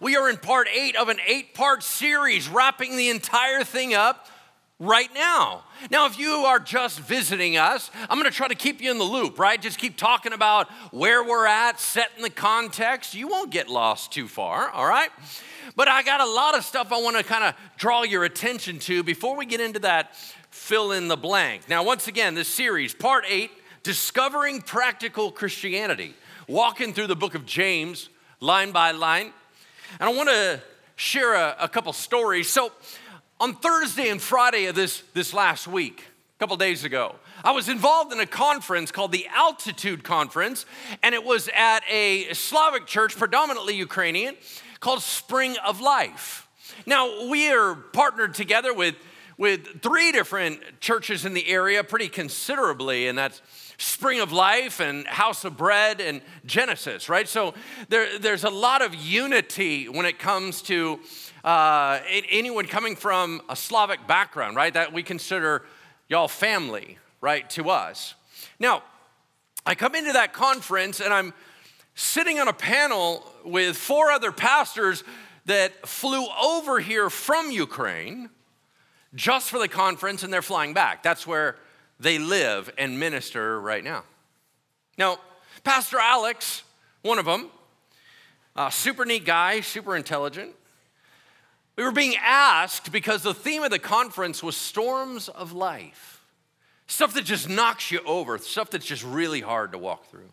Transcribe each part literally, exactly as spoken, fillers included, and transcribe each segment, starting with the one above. We are in part eight of an eight-part series, wrapping the entire thing up right now. Now, if you are just visiting us, I'm going to try to keep you in the loop, right? Just keep talking about where we're at, setting the context. You won't get lost too far, all right? But I got a lot of stuff I want to kind of draw your attention to before we get into that fill in the blank. Now, once again, this series, part eight, Discovering Practical Christianity, walking through the book of James line by line. And I want to share a, a couple stories. So on Thursday and Friday of this, this last week, a couple days ago, I was involved in a conference called the Altitude Conference, and it was at a Slavic church, predominantly Ukrainian, called Spring of Life. Now, we are partnered together with, with three different churches in the area pretty considerably, and that's Spring of Life and House of Bread and Genesis, right? So there, there's a lot of unity when it comes to uh, anyone coming from a Slavic background, right? That we consider y'all family, right, to us. Now, I come into that conference and I'm sitting on a panel with four other pastors that flew over here from Ukraine just for the conference, and they're flying back. That's where they live and minister right now. Now, Pastor Alex, one of them, a super neat guy, super intelligent. We were being asked, because the theme of the conference was storms of life, stuff that just knocks you over, stuff that's just really hard to walk through.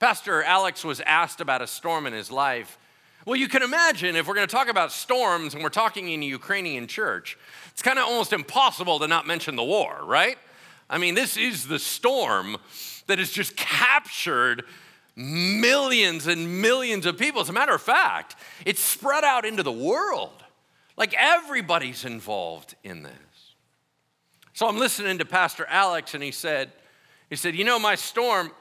Pastor Alex was asked about a storm in his life. Well, you can imagine if we're going to talk about storms and we're talking in a Ukrainian church, it's kind of almost impossible to not mention the war, right? I mean, this is the storm that has just captured millions and millions of people. As a matter of fact, it's spread out into the world. Like, everybody's involved in this. So I'm listening to Pastor Alex, and he said, he said, you know, my storm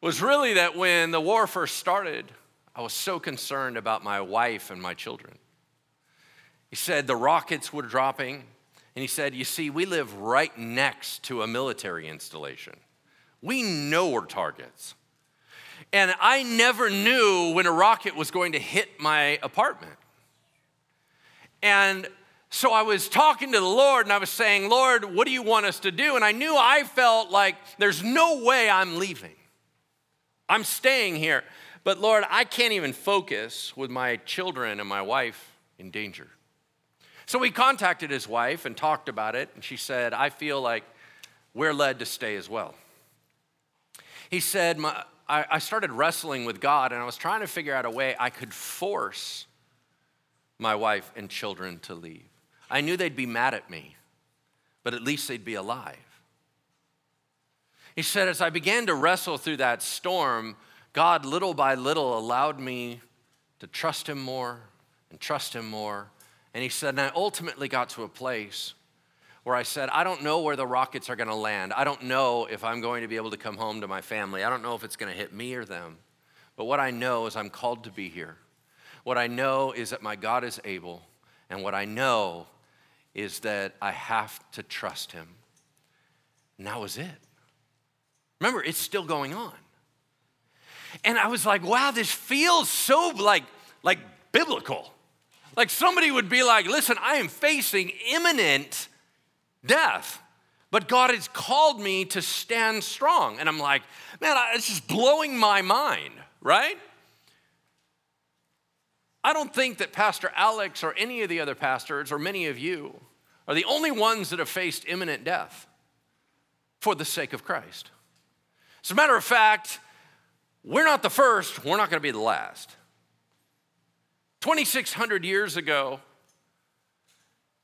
was really that when the war first started, I was so concerned about my wife and my children. He said the rockets were dropping. And he said, you see, we live right next to a military installation. We know we're targets. And I never knew when a rocket was going to hit my apartment. And so I was talking to the Lord, and I was saying, Lord, what do you want us to do? And I knew I felt like there's no way I'm leaving. I'm staying here. But Lord, I can't even focus with my children and my wife in danger. So we contacted his wife and talked about it, and she said, I feel like we're led to stay as well. He said, my, I, I started wrestling with God, and I was trying to figure out a way I could force my wife and children to leave. I knew they'd be mad at me, but at least they'd be alive. He said, as I began to wrestle through that storm, God little by little allowed me to trust him more and trust him more. And he said, and I ultimately got to a place where I said, I don't know where the rockets are going to land. I don't know if I'm going to be able to come home to my family. I don't know if it's going to hit me or them. But what I know is I'm called to be here. What I know is that my God is able. And what I know is that I have to trust him. And that was it. Remember, it's still going on. And I was like, wow, this feels so like, like biblical. Like, somebody would be like, listen, I am facing imminent death, but God has called me to stand strong. And I'm like, man, it's just blowing my mind, right? I don't think that Pastor Alex or any of the other pastors or many of you are the only ones that have faced imminent death for the sake of Christ. As a matter of fact, we're not the first, we're not going to be the last. twenty-six hundred years ago,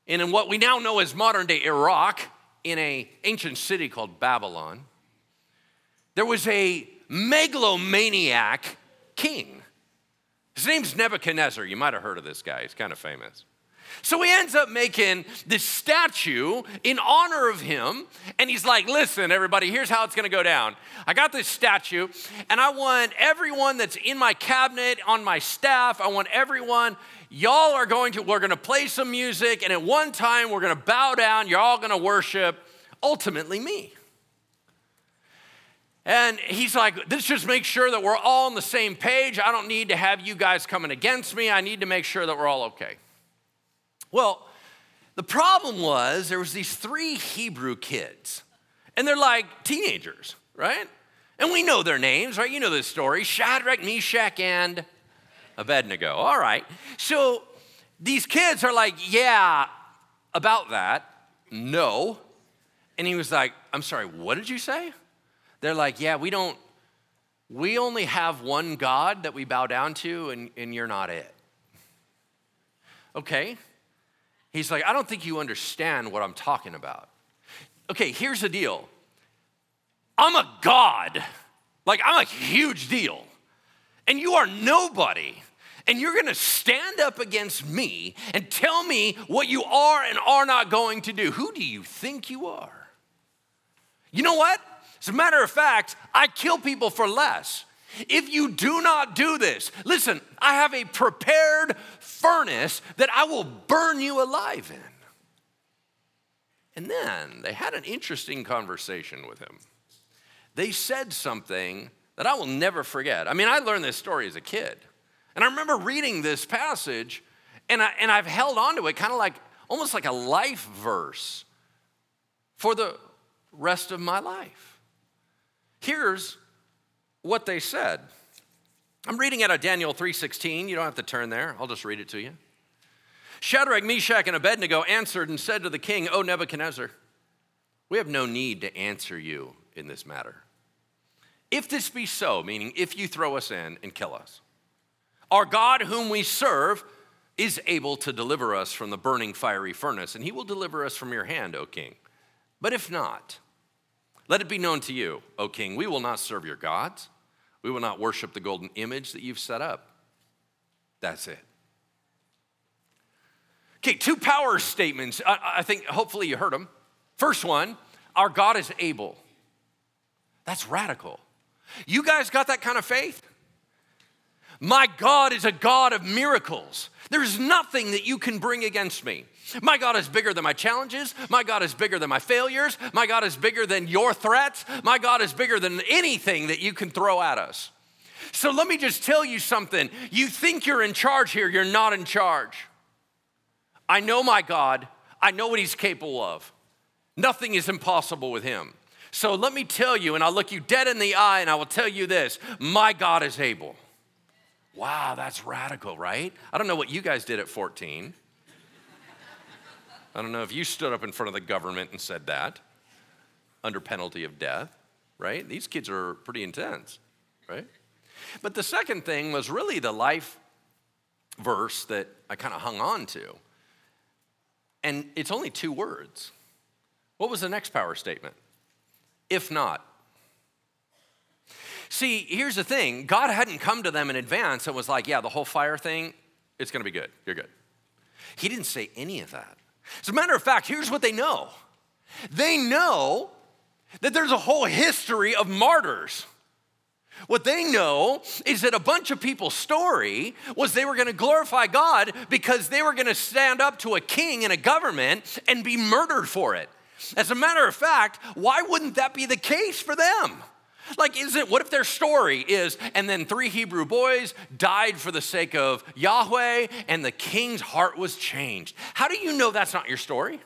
and in what we now know as modern-day Iraq, in an ancient city called Babylon, there was a megalomaniac king. His name's Nebuchadnezzar. You might have heard of this guy. He's kind of famous. So he ends up making this statue in honor of him, and he's like, listen, everybody, here's how it's going to go down. I got this statue, and I want everyone that's in my cabinet, on my staff, I want everyone, y'all are going to, we're going to play some music, and at one time, we're going to bow down, you're all going to worship, ultimately me. And he's like, let's just make sure that we're all on the same page. I don't need to have you guys coming against me. I need to make sure that we're all okay. Well, the problem was there was these three Hebrew kids, and they're like teenagers, right? And we know their names, right? You know this story, Shadrach, Meshach, and Abednego. All right. So these kids are like, yeah, about that, no. And he was like, I'm sorry, what did you say? They're like, yeah, we don't, we only have one God that we bow down to, and, and you're not it. Okay. He's like, I don't think you understand what I'm talking about. Okay, here's the deal. I'm a God. Like, I'm a huge deal. And you are nobody. And you're going to stand up against me and tell me what you are and are not going to do. Who do you think you are? You know what? As a matter of fact, I kill people for less. If you do not do this, listen, I have a prepared furnace that I will burn you alive in. And then they had an interesting conversation with him. They said something that I will never forget. I mean, I learned this story as a kid. And I remember reading this passage, and, I, and I've held on to it kind of like, almost like a life verse for the rest of my life. Here's what they said. I'm reading out of Daniel three sixteen. You don't have to turn there. I'll just read it to you. Shadrach, Meshach, and Abednego answered and said to the king, O Nebuchadnezzar, we have no need to answer you in this matter. If this be so, meaning if you throw us in and kill us, our God whom we serve is able to deliver us from the burning fiery furnace, and he will deliver us from your hand, O king. But if not, let it be known to you, O king, we will not serve your gods. We will not worship the golden image that you've set up. That's it. Okay, two power statements. I, I think hopefully you heard them. First one, our God is able. That's radical. You guys got that kind of faith? My God is a God of miracles. There is nothing that you can bring against me. My God is bigger than my challenges. My God is bigger than my failures. My God is bigger than your threats. My God is bigger than anything that you can throw at us. So let me just tell you something. You think you're in charge here. You're not in charge. I know my God. I know what he's capable of. Nothing is impossible with him. So let me tell you, and I'll look you dead in the eye, and I will tell you this. My God is able. Wow, that's radical, right? I don't know what you guys did at fourteen. I don't know if you stood up in front of the government and said that under penalty of death, right? These kids are pretty intense, right? But the second thing was really the life verse that I kind of hung on to. And it's only two words. What was the next power statement? If not. See, here's the thing. God hadn't come to them in advance and was like, yeah, the whole fire thing, it's going to be good. You're good. He didn't say any of that. As a matter of fact, here's what they know. They know that there's a whole history of martyrs. What they know is that a bunch of people's story was they were going to glorify God because they were going to stand up to a king and a government and be murdered for it. As a matter of fact, why wouldn't that be the case for them? Like, is it, what if their story is, and then three Hebrew boys died for the sake of Yahweh, and the king's heart was changed? How do you know that's not your story?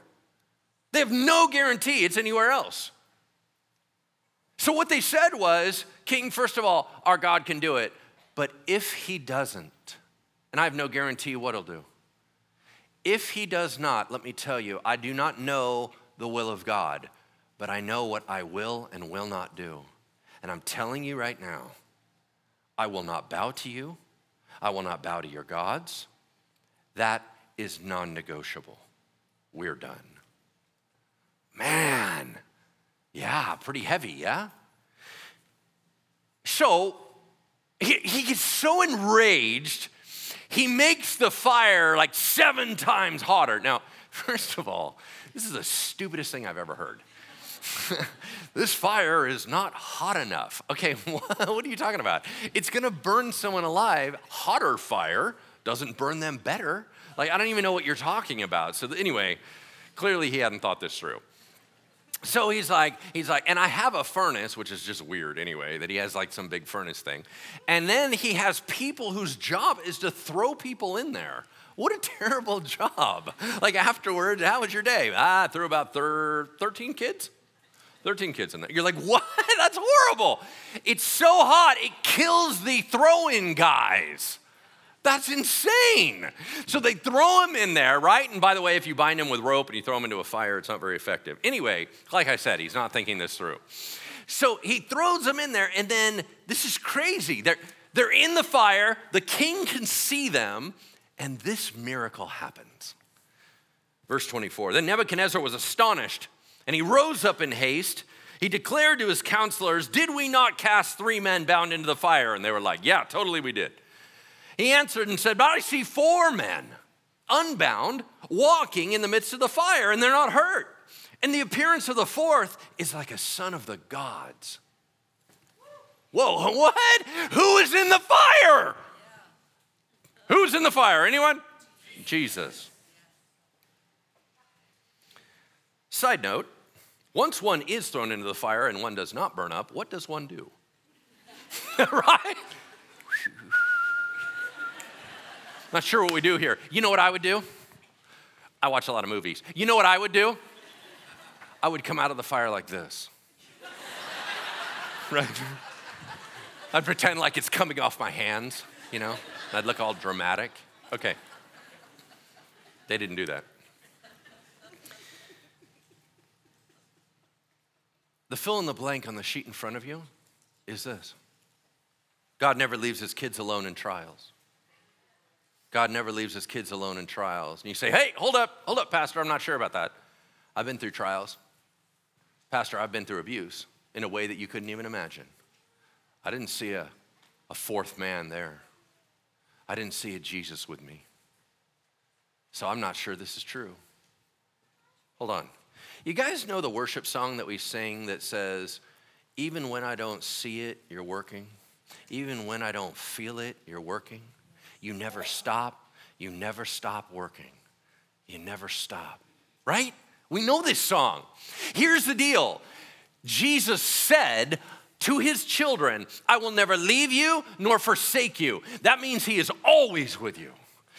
They have no guarantee it's anywhere else. So what they said was, King, first of all, our God can do it, but if he doesn't, and I have no guarantee what he'll do, if he does not, let me tell you, I do not know the will of God, but I know what I will and will not do. And I'm telling you right now, I will not bow to you. I will not bow to your gods. That is non-negotiable. We're done. Man, yeah, pretty heavy, yeah? So he, he gets so enraged, he makes the fire like seven times hotter. Now, first of all, this is the stupidest thing I've ever heard. This fire is not hot enough. Okay, what are you talking about? It's gonna burn someone alive. Hotter fire doesn't burn them better. Like, I don't even know what you're talking about. So anyway, clearly he hadn't thought this through. So he's like, he's like, and I have a furnace, which is just weird anyway, that he has like some big furnace thing. And then he has people whose job is to throw people in there. What a terrible job. Like afterwards, how was your day? I threw about thir- thirteen kids. thirteen kids in there. You're like, what? That's horrible. It's so hot, it kills the throw-in guys. That's insane. So they throw him in there, right? And by the way, if you bind him with rope and you throw him into a fire, it's not very effective. Anyway, like I said, he's not thinking this through. So he throws him in there, and then this is crazy. They're, they're in the fire. The king can see them, and this miracle happens. Verse twenty-four, then Nebuchadnezzar was astonished, and he rose up in haste. He declared to his counselors, did we not cast three men bound into the fire? And they were like, yeah, totally we did. He answered and said, but I see four men, unbound, walking in the midst of the fire, and they're not hurt. And the appearance of the fourth is like a son of the gods. Whoa, what? Who is in the fire? Who's in the fire? Anyone? Jesus. Side note, once one is thrown into the fire and one does not burn up, what does one do? Right? Not sure what we do here. You know what I would do? I watch a lot of movies. You know what I would do? I would come out of the fire like this. Right? I'd pretend like it's coming off my hands, you know? And I'd look all dramatic. Okay. They didn't do that. The fill in the blank on the sheet in front of you is this. God never leaves his kids alone in trials. God never leaves his kids alone in trials. And you say, hey, hold up, hold up, Pastor, I'm not sure about that. I've been through trials. Pastor, I've been through abuse in a way that you couldn't even imagine. I didn't see a, a fourth man there. I didn't see a Jesus with me. So I'm not sure this is true. Hold on. You guys know the worship song that we sing that says, even when I don't see it, you're working. Even when I don't feel it, you're working. You never stop, you never stop working. You never stop, right? We know this song. Here's the deal. Jesus said to his children, I will never leave you nor forsake you. That means he is always with you.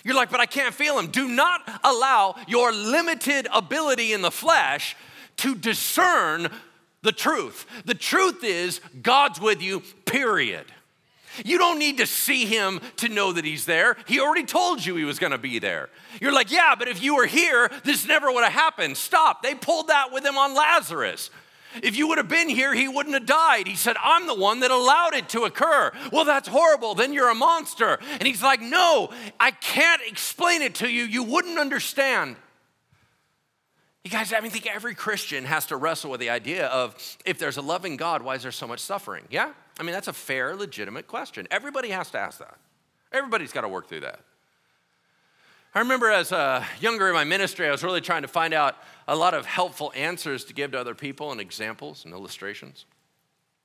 You're like, but I can't feel him. Do not allow your limited ability in the flesh to discern the truth. The truth is God's with you, period. You don't need to see him to know that he's there. He already told you he was going to be there. You're like, yeah, but if you were here, this never would have happened. Stop. They pulled that with him on Lazarus. If you would have been here, he wouldn't have died. He said, I'm the one that allowed it to occur. Well, that's horrible. Then you're a monster. And he's like, no, I can't explain it to you. You wouldn't understand. You guys, I mean, I think every Christian has to wrestle with the idea of, if there's a loving God, why is there so much suffering? Yeah? I mean, that's a fair, legitimate question. Everybody has to ask that. Everybody's got to work through that. I remember as uh, younger in my ministry, I was really trying to find out a lot of helpful answers to give to other people and examples and illustrations.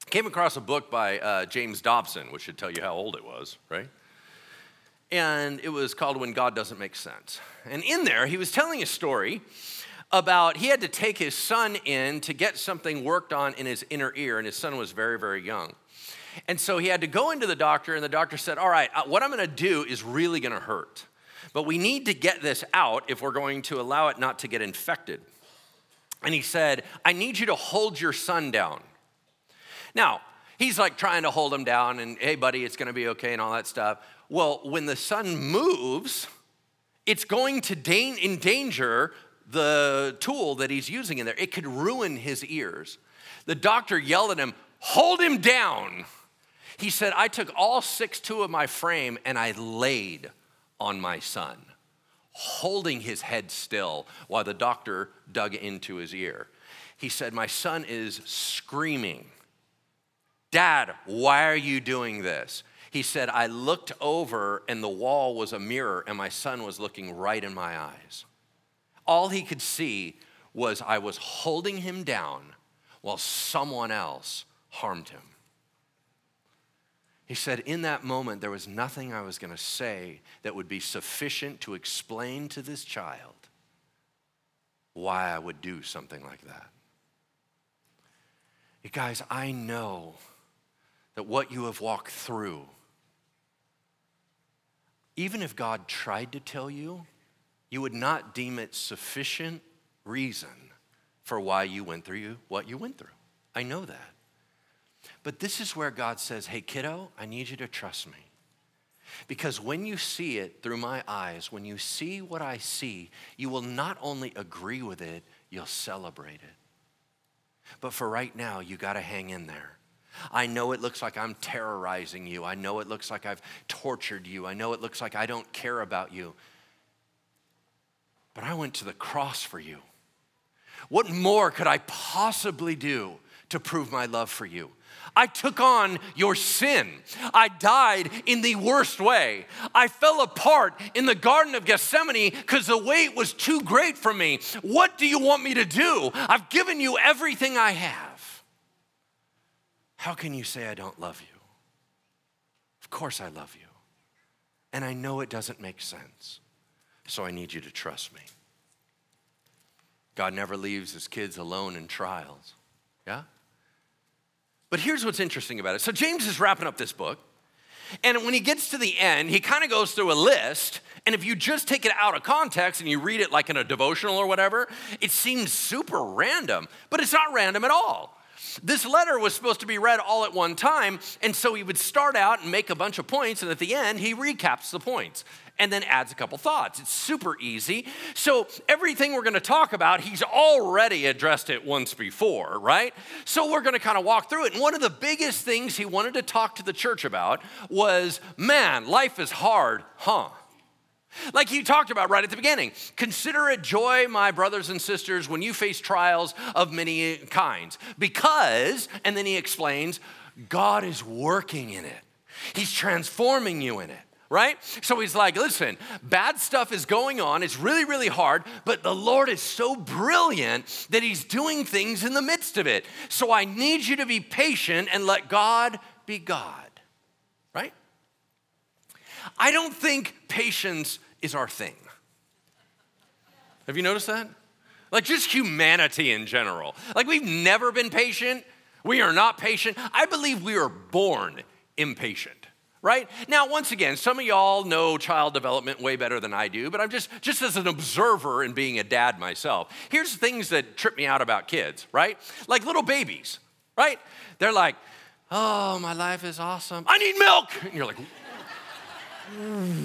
Came across a book by uh, James Dobson, which should tell you how old it was, right? And it was called When God Doesn't Make Sense. And in there, he was telling a story about he had to take his son in to get something worked on in his inner ear, and his son was very, very young. And so he had to go into the doctor, and the doctor said, all right, what I'm going to do is really going to hurt, but we need to get this out if we're going to allow it not to get infected. And he said, I need you to hold your son down. Now, he's like trying to hold him down, and hey, buddy, it's going to be okay and all that stuff. Well, when the son moves, it's going to da- endanger the tool that he's using in there. It could ruin his ears. The doctor yelled at him, hold him down. He said, I took all six two of my frame and I laid on my son, holding his head still while the doctor dug into his ear. He said, my son is screaming, Dad, why are you doing this? He said, I looked over and the wall was a mirror and my son was looking right in my eyes. All he could see was I was holding him down while someone else harmed him. He said, in that moment, there was nothing I was going to say that would be sufficient to explain to this child why I would do something like that. You guys, I know that what you have walked through, even if God tried to tell you, you would not deem it sufficient reason for why you went through you, what you went through. I know that. But this is where God says, hey, kiddo, I need you to trust me. Because when you see it through my eyes, when you see what I see, you will not only agree with it, you'll celebrate it. But for right now, you got to hang in there. I know it looks like I'm terrorizing you. I know it looks like I've tortured you. I know it looks like I don't care about you. But I went to the cross for you. What more could I possibly do to prove my love for you? I took on your sin. I died in the worst way. I fell apart in the Garden of Gethsemane because the weight was too great for me. What do you want me to do? I've given you everything I have. How can you say I don't love you? Of course I love you. And I know it doesn't make sense. So I need you to trust me. God never leaves his kids alone in trials. Yeah? But here's what's interesting about it. So James is wrapping up this book, and when he gets to the end, he kind of goes through a list, and if you just take it out of context and you read it like in a devotional or whatever, it seems super random, but it's not random at all. This letter was supposed to be read all at one time, and so he would start out and make a bunch of points, and at the end, he recaps the points and then adds a couple thoughts. It's super easy. So everything we're gonna talk about, he's already addressed it once before, right? So we're gonna kind of walk through it. And one of the biggest things he wanted to talk to the church about was, man, life is hard, huh? Like he talked about right at the beginning. Consider it joy, my brothers and sisters, when you face trials of many kinds. Because, and then he explains, God is working in it. He's transforming you in it. Right? So he's like, listen, bad stuff is going on. It's really, really hard, but the Lord is so brilliant that he's doing things in the midst of it. So I need you to be patient and let God be God, right? I don't think patience is our thing. Have you noticed that? Like just humanity in general. Like we've never been patient. We are not patient. I believe we are born impatient. Right? Now, once again, some of y'all know child development way better than I do, but I'm just, just as an observer and being a dad myself, here's things that trip me out about kids, right? Like little babies, right? They're like, oh, my life is awesome. I need milk. And you're like,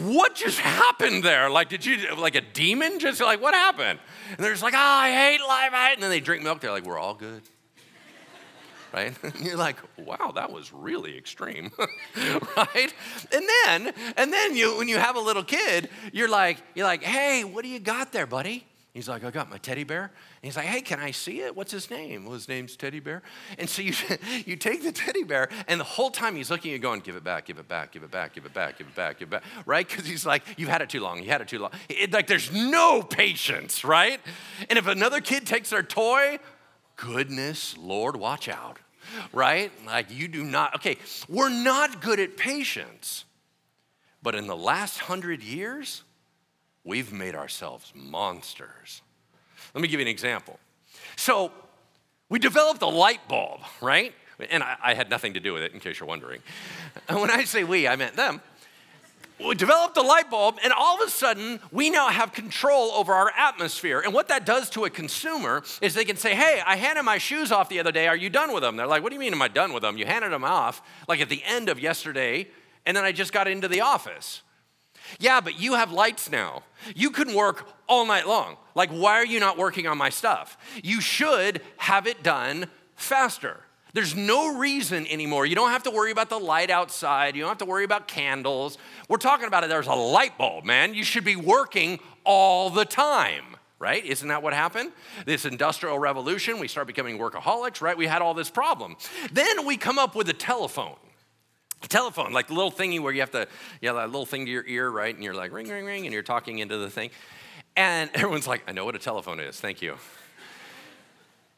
what just happened there? Like, did you, like a demon? Just like, what happened? And they're just like, oh, I hate life. I hate. And then they drink milk. They're like, we're all good. Right? You're like, wow, that was really extreme, right? And then, and then you, when you have a little kid, you're like, you're like, hey, what do you got there, buddy? He's like, I got my teddy bear. And he's like, hey, can I see it? What's his name? Well, his name's Teddy Bear. And so you, you take the teddy bear, and the whole time he's looking at you going, give it back, give it back, give it back, give it back, give it back, give it back, right? Because he's like, you've had it too long, you had it too long. It, like, there's no patience, right? And if another kid takes their toy, goodness, Lord, watch out, right? Like you do not, okay, we're not good at patience, but in the last hundred years, we've made ourselves monsters. Let me give you an example. So we developed a light bulb, right? And I, I had nothing to do with it in case you're wondering. And when I say we, I meant them. We developed a light bulb, and all of a sudden, we now have control over our atmosphere. And what that does to a consumer is they can say, hey, I handed my shoes off the other day. Are you done with them? They're like, what do you mean am I done with them? You handed them off, like at the end of yesterday, and then I just got into the office. Yeah, but you have lights now. You can work all night long. Like, why are you not working on my stuff? You should have it done faster. There's no reason anymore. You don't have to worry about the light outside. You don't have to worry about candles. We're talking about it. There's a light bulb, man. You should be working all the time, right? Isn't that what happened? This industrial revolution, we start becoming workaholics, right? We had all this problem. Then we come up with a telephone. A telephone, like the little thingy where you have to, you know, that little thing to your ear, right? And you're like, ring, ring, ring, and you're talking into the thing. And everyone's like, I know what a telephone is. Thank you.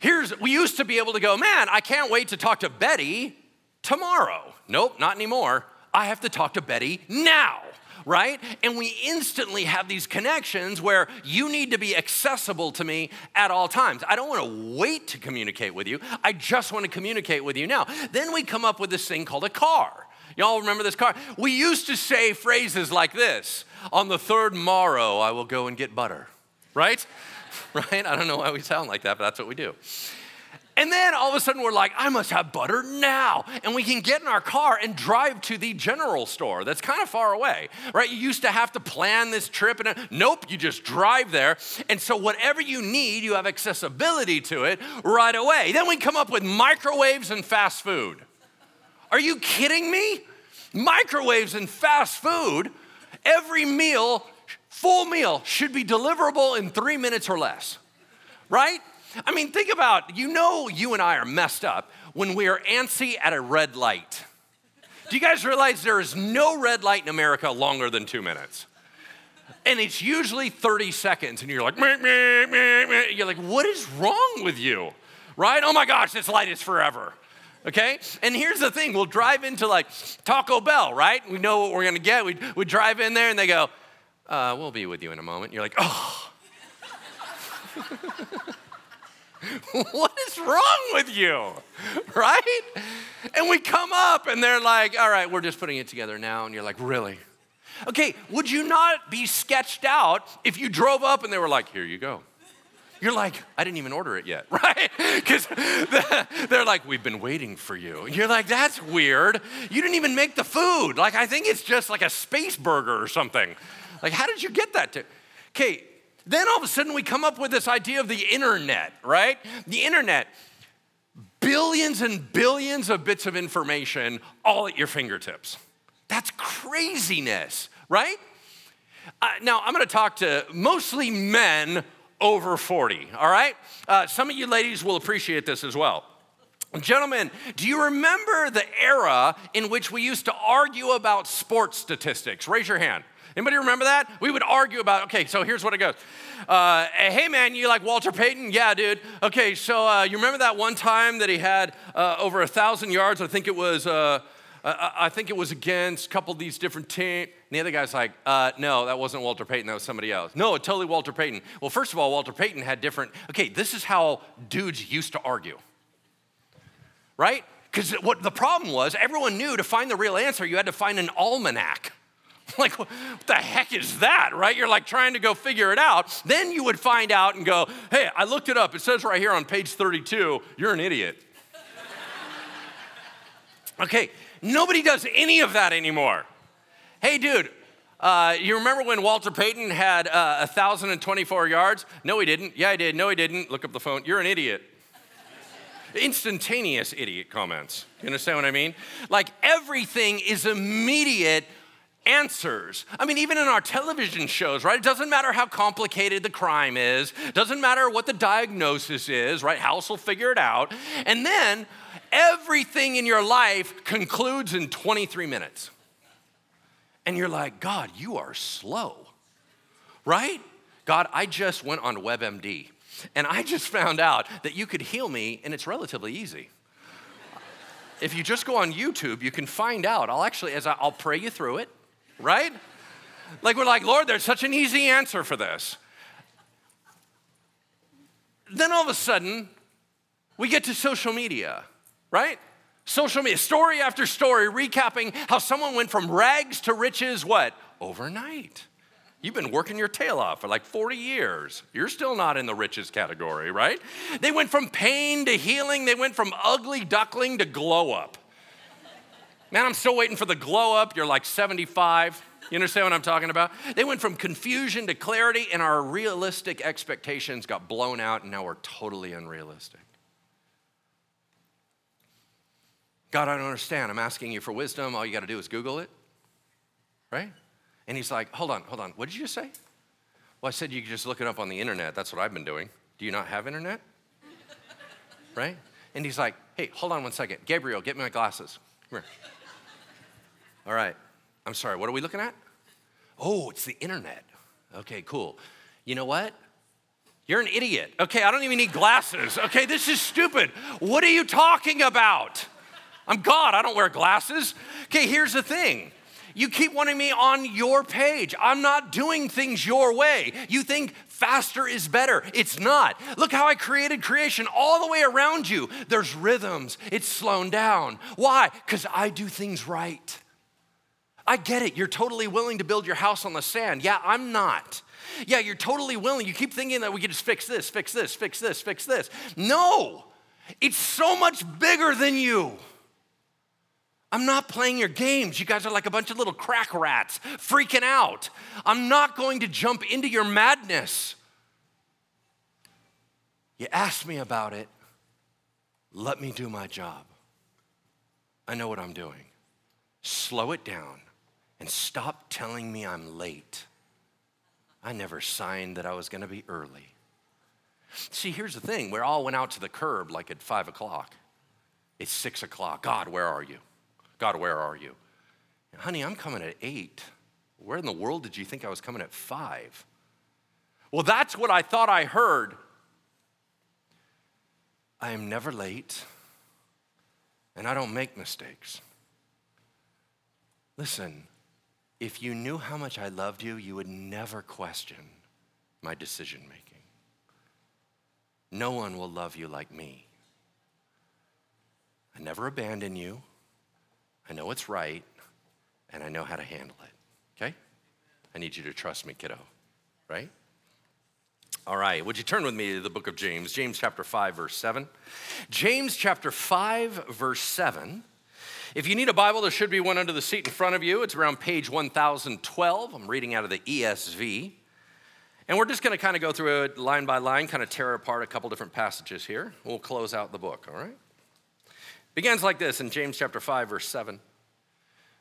Here's, we used to be able to go, man, I can't wait to talk to Betty tomorrow. Nope, not anymore. I have to talk to Betty now, right? And we instantly have these connections where you need to be accessible to me at all times. I don't want to wait to communicate with you. I just want to communicate with you now. Then we come up with this thing called a car. Y'all remember this car? We used to say phrases like this: on the third morrow, I will go and get butter, right? Right? I don't know why we sound like that, but that's what we do. And then all of a sudden we're like, I must have butter now. And we can get in our car and drive to the general store that's kind of far away, right? You used to have to plan this trip, and nope, you just drive there. And so whatever you need, you have accessibility to it right away. Then we come up with microwaves and fast food. Are you kidding me? Microwaves and fast food, every meal, full meal should be deliverable in three minutes or less, right? I mean, think about, you know you and I are messed up when we are antsy at a red light. Do you guys realize there is no red light in America longer than two minutes? And it's usually thirty seconds, and you're like, meh, meh, meh, meh. You're like, what is wrong with you, right? Oh my gosh, this light is forever, okay? And here's the thing, we'll drive into like Taco Bell, right? We know what we're gonna get. We, we drive in there, and they go, uh, we'll be with you in a moment. You're like, oh. What is wrong with you, right? And we come up and they're like, all right, we're just putting it together now. And you're like, really? Okay, would you not be sketched out if you drove up and they were like, here you go? You're like, I didn't even order it yet, right? Because they're like, we've been waiting for you. And you're like, that's weird. You didn't even make the food. Like, I think it's just like a space burger or something. Like, how did you get that to? Okay. Then all of a sudden we come up with this idea of the internet, right? The internet, billions and billions of bits of information all at your fingertips. That's craziness, right? Uh, now, I'm gonna talk to mostly men over forty, all right? Uh, some of you ladies will appreciate this as well. Gentlemen, do you remember the era in which we used to argue about sports statistics? Raise your hand. Anybody remember that? We would argue about, okay, so here's what it goes. Uh, hey, man, you like Walter Payton? Yeah, dude. Okay, so uh, you remember that one time that he had uh, over one thousand yards? I think it was uh, I think it was against a couple of these different teams. And the other guy's like, uh, no, that wasn't Walter Payton. That was somebody else. No, totally Walter Payton. Well, first of all, Walter Payton had different, okay, this is how dudes used to argue, right? Because what the problem was, everyone knew to find the real answer, you had to find an almanac. Like, what the heck is that, right? You're like trying to go figure it out. Then you would find out and go, hey, I looked it up. It says right here on page thirty-two, you're an idiot. Okay, nobody does any of that anymore. Hey, dude, uh, you remember when Walter Payton had uh, one thousand twenty-four yards? No, he didn't. Yeah, I did. No, he didn't. Look up the phone. You're an idiot. Instantaneous idiot comments. You understand what I mean? Like, everything is immediate answers. I mean, even in our television shows, right? It doesn't matter how complicated the crime is. Doesn't matter what the diagnosis is, right? House will figure it out. And then everything in your life concludes in twenty-three minutes. And you're like, God, you are slow, right? God, I just went on WebMD and I just found out that you could heal me, and it's relatively easy. If you just go on YouTube, you can find out. I'll actually, as I, I'll pray you through it. Right? Like, we're like, Lord, there's such an easy answer for this. Then all of a sudden, we get to social media, right? Social media, story after story, recapping how someone went from rags to riches, what? Overnight. You've been working your tail off for like forty years. You're still not in the riches category, right? They went from pain to healing. They went from ugly duckling to glow up. Man, I'm still waiting for the glow up. You're like seventy-five. You understand what I'm talking about? They went from confusion to clarity, and our realistic expectations got blown out, and now we're totally unrealistic. God, I don't understand. I'm asking you for wisdom. All you got to do is Google it, right? And he's like, hold on, hold on. What did you just say? Well, I said you could just look it up on the internet. That's what I've been doing. Do you not have internet? Right? And he's like, hey, hold on one second. Gabriel, get me my glasses. Come here. All right, I'm sorry, what are we looking at? Oh, it's the internet. Okay, cool. You know what? You're an idiot. Okay, I don't even need glasses. Okay, this is stupid. What are you talking about? I'm God, I don't wear glasses. Okay, here's the thing. You keep wanting me on your page. I'm not doing things your way. You think faster is better. It's not. Look how I created creation all the way around you. There's rhythms. It's slowed down. Why? Because I do things right. I get it. You're totally willing to build your house on the sand. Yeah, I'm not. Yeah, you're totally willing. You keep thinking that we can just fix this, fix this, fix this, fix this. No, it's so much bigger than you. I'm not playing your games. You guys are like a bunch of little crack rats freaking out. I'm not going to jump into your madness. You asked me about it. Let me do my job. I know what I'm doing. Slow it down and stop telling me I'm late. I never signed that I was going to be early. See, here's the thing. We all went out to the curb like at five o'clock. It's six o'clock. God, where are you? God, where are you? Honey, I'm coming at eight. Where in the world did you think I was coming at five? Well, that's what I thought I heard. I am never late, and I don't make mistakes. Listen, if you knew how much I loved you, you would never question my decision-making. No one will love you like me. I never abandon you. I know it's right, and I know how to handle it, okay? I need you to trust me, kiddo, right? All right, would you turn with me to the book of James, James chapter five, verse seven. James chapter five, verse seven. If you need a Bible, there should be one under the seat in front of you. It's around page one thousand twelve. I'm reading out of the E S V. And we're just gonna kind of go through it line by line, kind of tear apart a couple different passages here. We'll close out the book, all right? Begins like this in James chapter five, verse seven.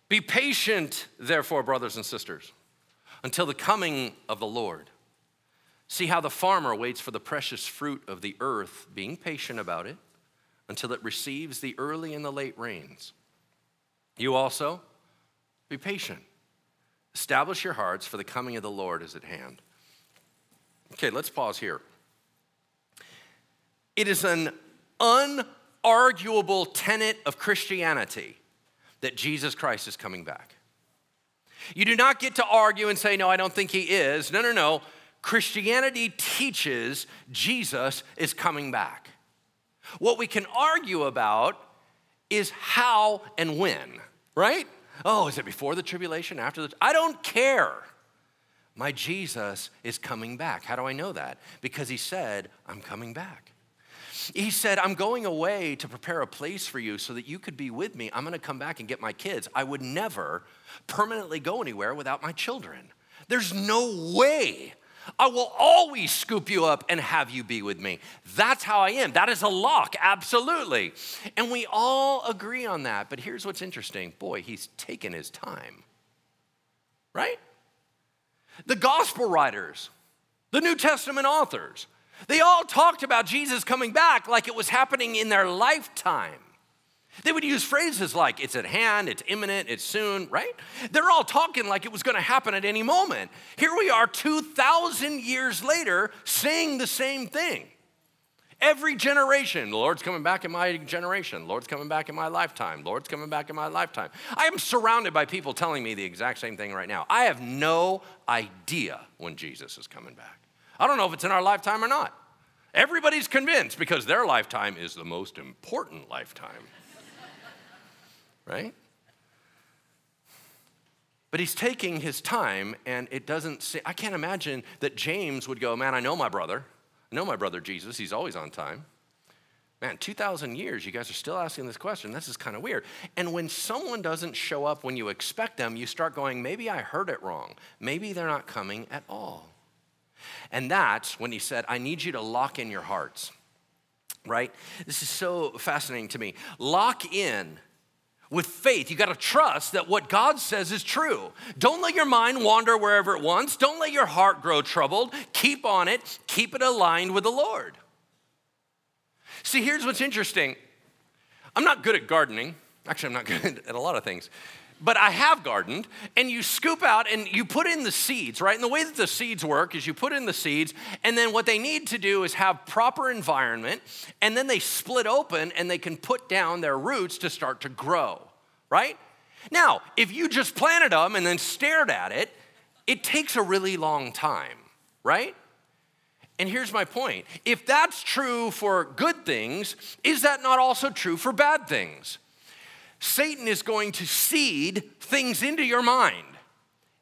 Be patient, therefore, brothers and sisters, until the coming of the Lord. See how the farmer waits for the precious fruit of the earth, being patient about it, until it receives the early and the late rains. You also, be patient. Establish your hearts, for the coming of the Lord is at hand. Okay, let's pause here. It is an un. Arguable tenet of Christianity that Jesus Christ is coming back. You do not get to argue and say, no, I don't think he is. No, no, no. Christianity teaches Jesus is coming back. What we can argue about is how and when, right? Oh, is it before the tribulation, after the? I don't care. My Jesus is coming back. How do I know that? Because he said, I'm coming back. He said, I'm going away to prepare a place for you so that you could be with me. I'm gonna come back and get my kids. I would never permanently go anywhere without my children. There's no way. I will always scoop you up and have you be with me. That's how I am. That is a lock, absolutely. And we all agree on that. But here's what's interesting. Boy, he's taken his time, right? The gospel writers, the New Testament authors, they all talked about Jesus coming back like it was happening in their lifetime. They would use phrases like, it's at hand, it's imminent, it's soon, right? They're all talking like it was gonna happen at any moment. Here we are two thousand years later saying the same thing. Every generation, the Lord's coming back in my generation, the Lord's coming back in my lifetime, the Lord's coming back in my lifetime. I am surrounded by people telling me the exact same thing right now. I have no idea when Jesus is coming back. I don't know if it's in our lifetime or not. Everybody's convinced because their lifetime is the most important lifetime, right? But he's taking his time, and it doesn't say, I can't imagine that James would go, man, I know my brother. I know my brother Jesus. He's always on time. Man, two thousand years, you guys are still asking this question. This is kind of weird. And when someone doesn't show up when you expect them, you start going, maybe I heard it wrong. Maybe they're not coming at all. And that's when he said, I need you to lock in your hearts, right? This is so fascinating to me. Lock in with faith. You got to trust that what God says is true. Don't let your mind wander wherever it wants. Don't let your heart grow troubled. Keep on it. Keep it aligned with the Lord. See, here's what's interesting. I'm not good at gardening. Actually, I'm not good at a lot of things. But I have gardened, and you scoop out and you put in the seeds, right? And the way that the seeds work is you put in the seeds, and then what they need to do is have proper environment, and then they split open, and they can put down their roots to start to grow, right? Now, if you just planted them and then stared at it, it takes a really long time, right? And here's my point. If that's true for good things, is that not also true for bad things? Satan is going to seed things into your mind.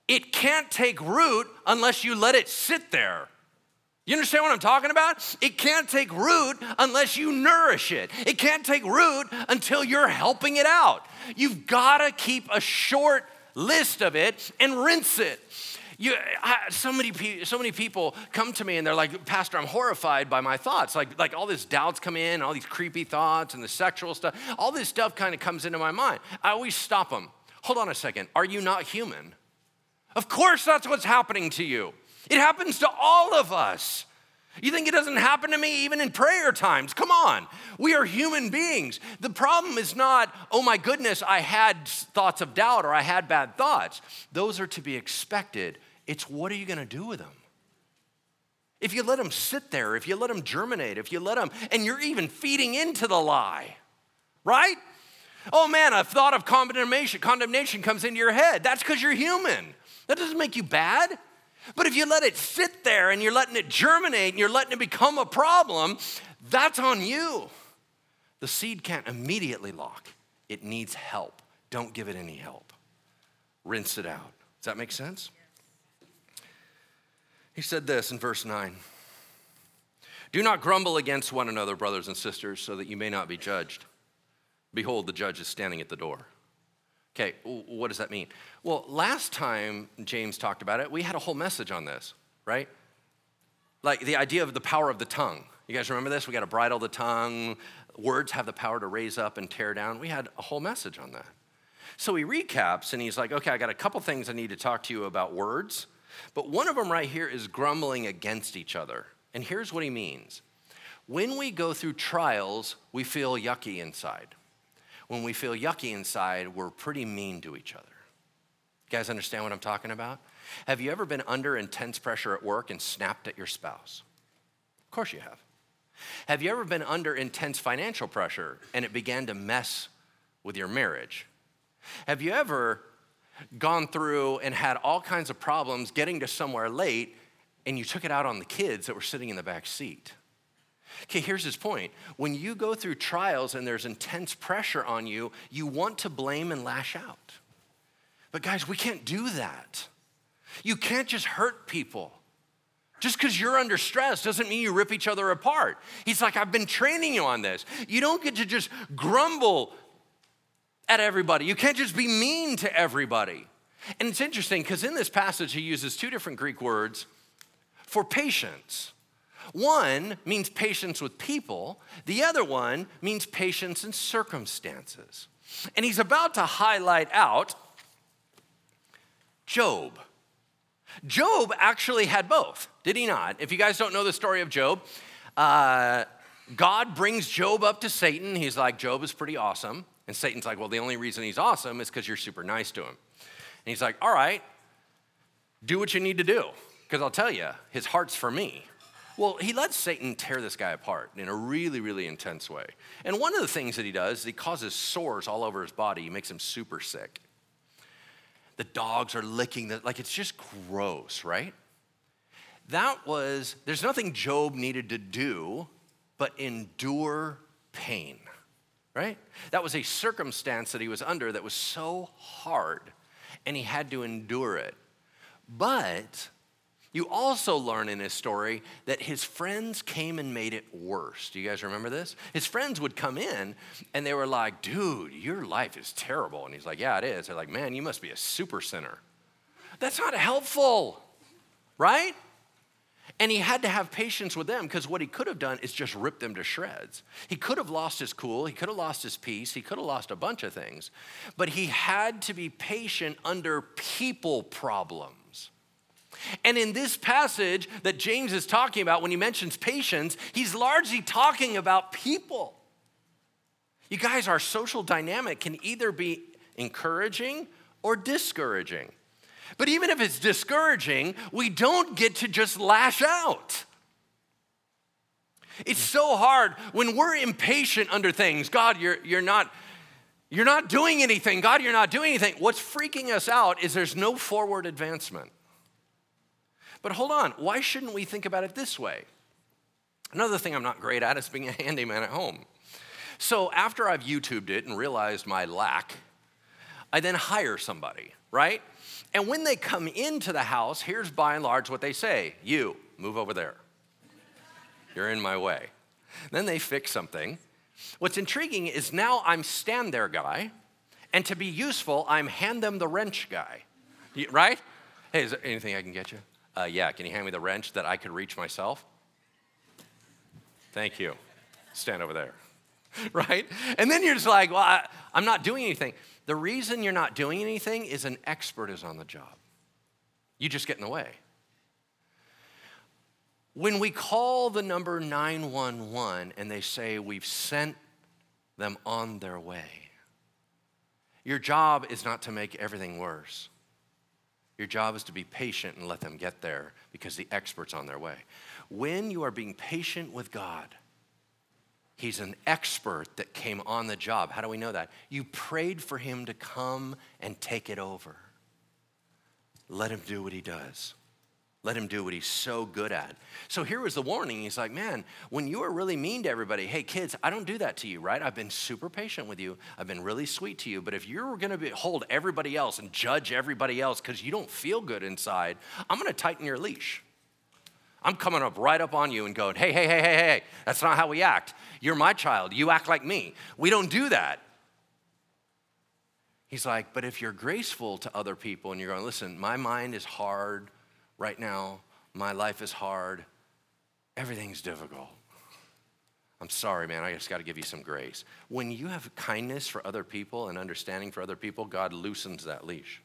It can't take root unless you let it sit there. You understand what I'm talking about? It can't take root unless you nourish it. It can't take root until you're helping it out. You've got to keep a short list of it and rinse it. You, I, so many, so many people come to me and they're like, "Pastor, I'm horrified by my thoughts. Like, like all these doubts come in, and all these creepy thoughts and the sexual stuff. All this stuff kind of comes into my mind." I always stop them. Hold on a second. Are you not human? Of course, that's what's happening to you. It happens to all of us. You think it doesn't happen to me even in prayer times? Come on. We are human beings. The problem is not, oh my goodness, I had thoughts of doubt or I had bad thoughts. Those are to be expected. It's what are you going to do with them? If you let them sit there, if you let them germinate, if you let them, and you're even feeding into the lie, right? Oh man, a thought of condemnation, condemnation comes into your head. That's because you're human. That doesn't make you bad. But if you let it sit there and you're letting it germinate and you're letting it become a problem, that's on you. The seed can't immediately lock. It needs help. Don't give it any help. Rinse it out. Does that make sense? He said this in verse nine. "Do not grumble against one another, brothers and sisters, so that you may not be judged. Behold, the judge is standing at the door." Okay, what does that mean? Well, last time James talked about it, we had a whole message on this, right? Like the idea of the power of the tongue. You guys remember this? We got to bridle the tongue. Words have the power to raise up and tear down. We had a whole message on that. So he recaps and he's like, okay, I got a couple things I need to talk to you about words, but one of them right here is grumbling against each other. And here's what he means. When we go through trials, we feel yucky inside. When we feel yucky inside, we're pretty mean to each other. You guys understand what I'm talking about? Have you ever been under intense pressure at work and snapped at your spouse? Of course you have. Have you ever been under intense financial pressure and it began to mess with your marriage? Have you ever gone through and had all kinds of problems getting to somewhere late and you took it out on the kids that were sitting in the back seat? Okay, here's his point. When you go through trials and there's intense pressure on you, you want to blame and lash out. But guys, we can't do that. You can't just hurt people. Just because you're under stress doesn't mean you rip each other apart. He's like, I've been training you on this. You don't get to just grumble at everybody. You can't just be mean to everybody. And it's interesting because in this passage, he uses two different Greek words for patience. One means patience with people. The other one means patience in circumstances. And he's about to highlight out Job. Job actually had both, did he not? If you guys don't know the story of Job, uh, God brings Job up to Satan. He's like, Job is pretty awesome. And Satan's like, well, the only reason he's awesome is because you're super nice to him. And he's like, all right, do what you need to do, because I'll tell you, his heart's for me. Well, he lets Satan tear this guy apart in a really, really intense way. And one of the things that he does is he causes sores all over his body. He makes him super sick. The dogs are licking, the, like it's just gross, right? That was, there's nothing Job needed to do but endure pain, right? That was a circumstance that he was under that was so hard and he had to endure it. But you also learn in his story that his friends came and made it worse. Do you guys remember this? His friends would come in and they were like, dude, your life is terrible. And he's like, yeah, it is. They're like, man, you must be a super sinner. That's not helpful, right? And he had to have patience with them because what he could have done is just rip them to shreds. He could have lost his cool. He could have lost his peace. He could have lost a bunch of things. But he had to be patient under people problems. And in this passage that James is talking about, when he mentions patience, he's largely talking about people. You guys, our social dynamic can either be encouraging or discouraging. But even if it's discouraging, we don't get to just lash out. It's so hard when we're impatient under things. God, you're, you're not... You're not doing anything. God, you're not doing anything. What's freaking us out is there's no forward advancement. But hold on, why shouldn't we think about it this way? Another thing I'm not great at is being a handyman at home. So after I've YouTubed it and realized my lack, I then hire somebody, right? And when they come into the house, here's by and large what they say. You, move over there. You're in my way. Then they fix something. What's intriguing is now I'm stand there guy, and to be useful, I'm hand them the wrench guy, right? Hey, is there anything I can get you? Uh, yeah, can you hand me the wrench that I could reach myself? Thank you. Stand over there, right? And then you're just like, well, I, I'm not doing anything. The reason you're not doing anything is an expert is on the job. You just get in the way. When we call the number nine one one and they say we've sent them on their way, your job is not to make everything worse. Your job is to be patient and let them get there because the expert's on their way. When you are being patient with God, He's an expert that came on the job. How do we know that? You prayed for Him to come and take it over. Let Him do what He does. Let Him do what He's so good at. So here was the warning. He's like, man, when you are really mean to everybody, hey, kids, I don't do that to you, right? I've been super patient with you. I've been really sweet to you. But if you're going to hold everybody else and judge everybody else because you don't feel good inside, I'm going to tighten your leash. I'm coming up right up on you and going, hey, hey, hey, hey, hey, that's not how we act. You're my child. You act like me. We don't do that. He's like, but if you're graceful to other people and you're going, listen, my mind is hard right now. My life is hard. Everything's difficult. I'm sorry, man. I just got to give you some grace. When you have kindness for other people and understanding for other people, God loosens that leash.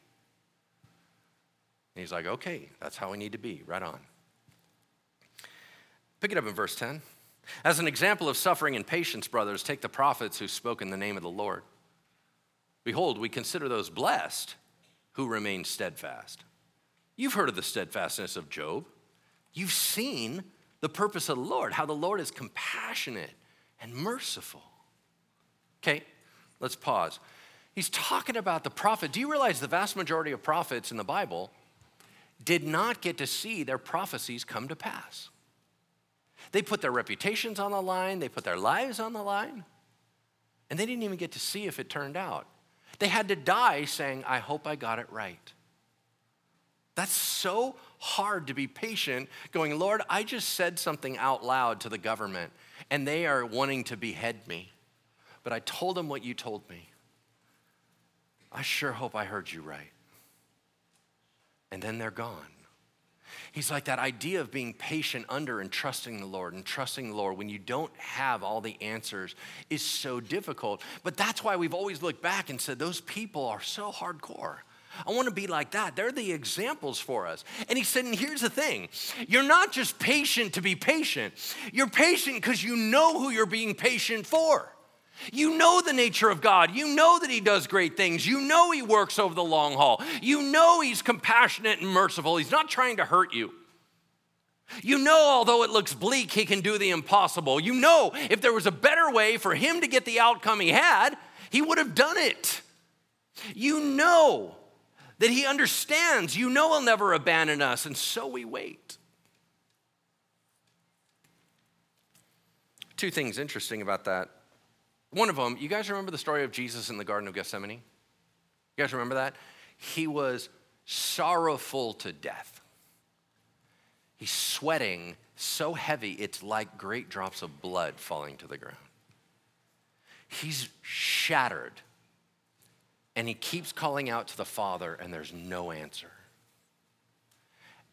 And He's like, okay, that's how we need to be. Right on. Pick it up in verse ten. As an example of suffering and patience, brothers, take the prophets who spoke in the name of the Lord. Behold, we consider those blessed who remain steadfast. You've heard of the steadfastness of Job. You've seen the purpose of the Lord, how the Lord is compassionate and merciful. Okay, let's pause. He's talking about the prophet. Do you realize the vast majority of prophets in the Bible did not get to see their prophecies come to pass? They put their reputations on the line. They put their lives on the line. And they didn't even get to see if it turned out. They had to die saying, I hope I got it right. That's so hard to be patient, going, Lord, I just said something out loud to the government, and they are wanting to behead me. But I told them what you told me. I sure hope I heard you right. And then they're gone. He's like that idea of being patient under and trusting the Lord and trusting the Lord when you don't have all the answers is so difficult. But that's why we've always looked back and said, those people are so hardcore. I want to be like that. They're the examples for us. And he said, and here's the thing. You're not just patient to be patient. You're patient because you know who you're being patient for. You know the nature of God. You know that He does great things. You know He works over the long haul. You know He's compassionate and merciful. He's not trying to hurt you. You know, although it looks bleak, He can do the impossible. You know, if there was a better way for Him to get the outcome He had, He would have done it. You know that He understands. You know He'll never abandon us, and so we wait. Two things interesting about that. One of them, you guys remember the story of Jesus in the Garden of Gethsemane? You guys remember that? He was sorrowful to death. He's sweating so heavy, it's like great drops of blood falling to the ground. He's shattered, and He keeps calling out to the Father, and there's no answer.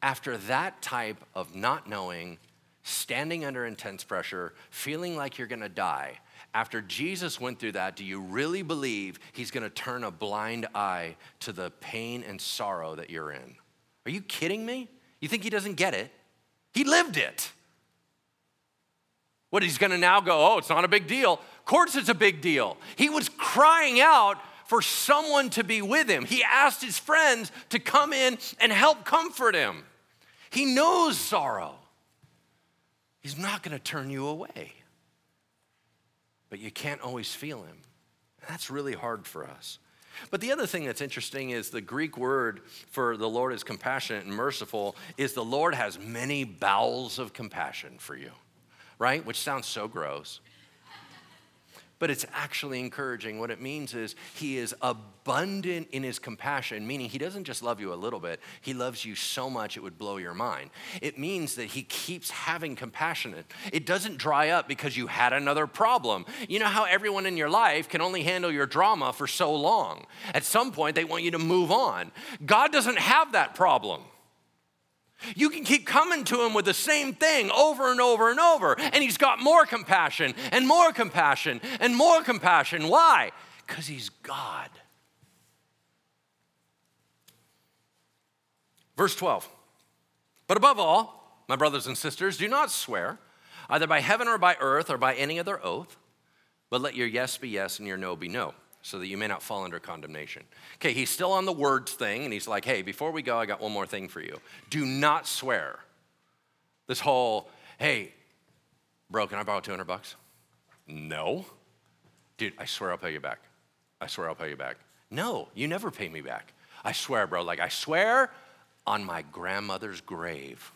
After that type of not knowing, standing under intense pressure, feeling like you're gonna die, after Jesus went through that, do you really believe He's gonna turn a blind eye to the pain and sorrow that you're in? Are you kidding me? You think He doesn't get it? He lived it. What, He's gonna now go, oh, it's not a big deal? Of course it's a big deal. He was crying out for someone to be with Him. He asked His friends to come in and help comfort Him. He knows sorrow. He's not gonna turn you away. But you can't always feel Him. That's really hard for us. But the other thing that's interesting is the Greek word for the Lord is compassionate and merciful is the Lord has many bowels of compassion for you, right? Which sounds so gross. But it's actually encouraging. What it means is he is abundant in his compassion, meaning he doesn't just love you a little bit. He loves you so much it would blow your mind. It means that he keeps having compassion. It doesn't dry up because you had another problem. You know how everyone in your life can only handle your drama for so long. At some point, they want you to move on. God doesn't have that problem. You can keep coming to him with the same thing over and over and over, and he's got more compassion and more compassion and more compassion. Why? Because he's God. Verse twelve, but above all, my brothers and sisters, do not swear either by heaven or by earth or by any other oath, but let your yes be yes and your no be no, so that you may not fall under condemnation. Okay, he's still on the words thing, and he's like, hey, before we go, I got one more thing for you. Do not swear. This whole, hey, bro, can I borrow two hundred bucks? No. Dude, I swear I'll pay you back. I swear I'll pay you back. No, you never pay me back. I swear, bro, like I swear on my grandmother's grave.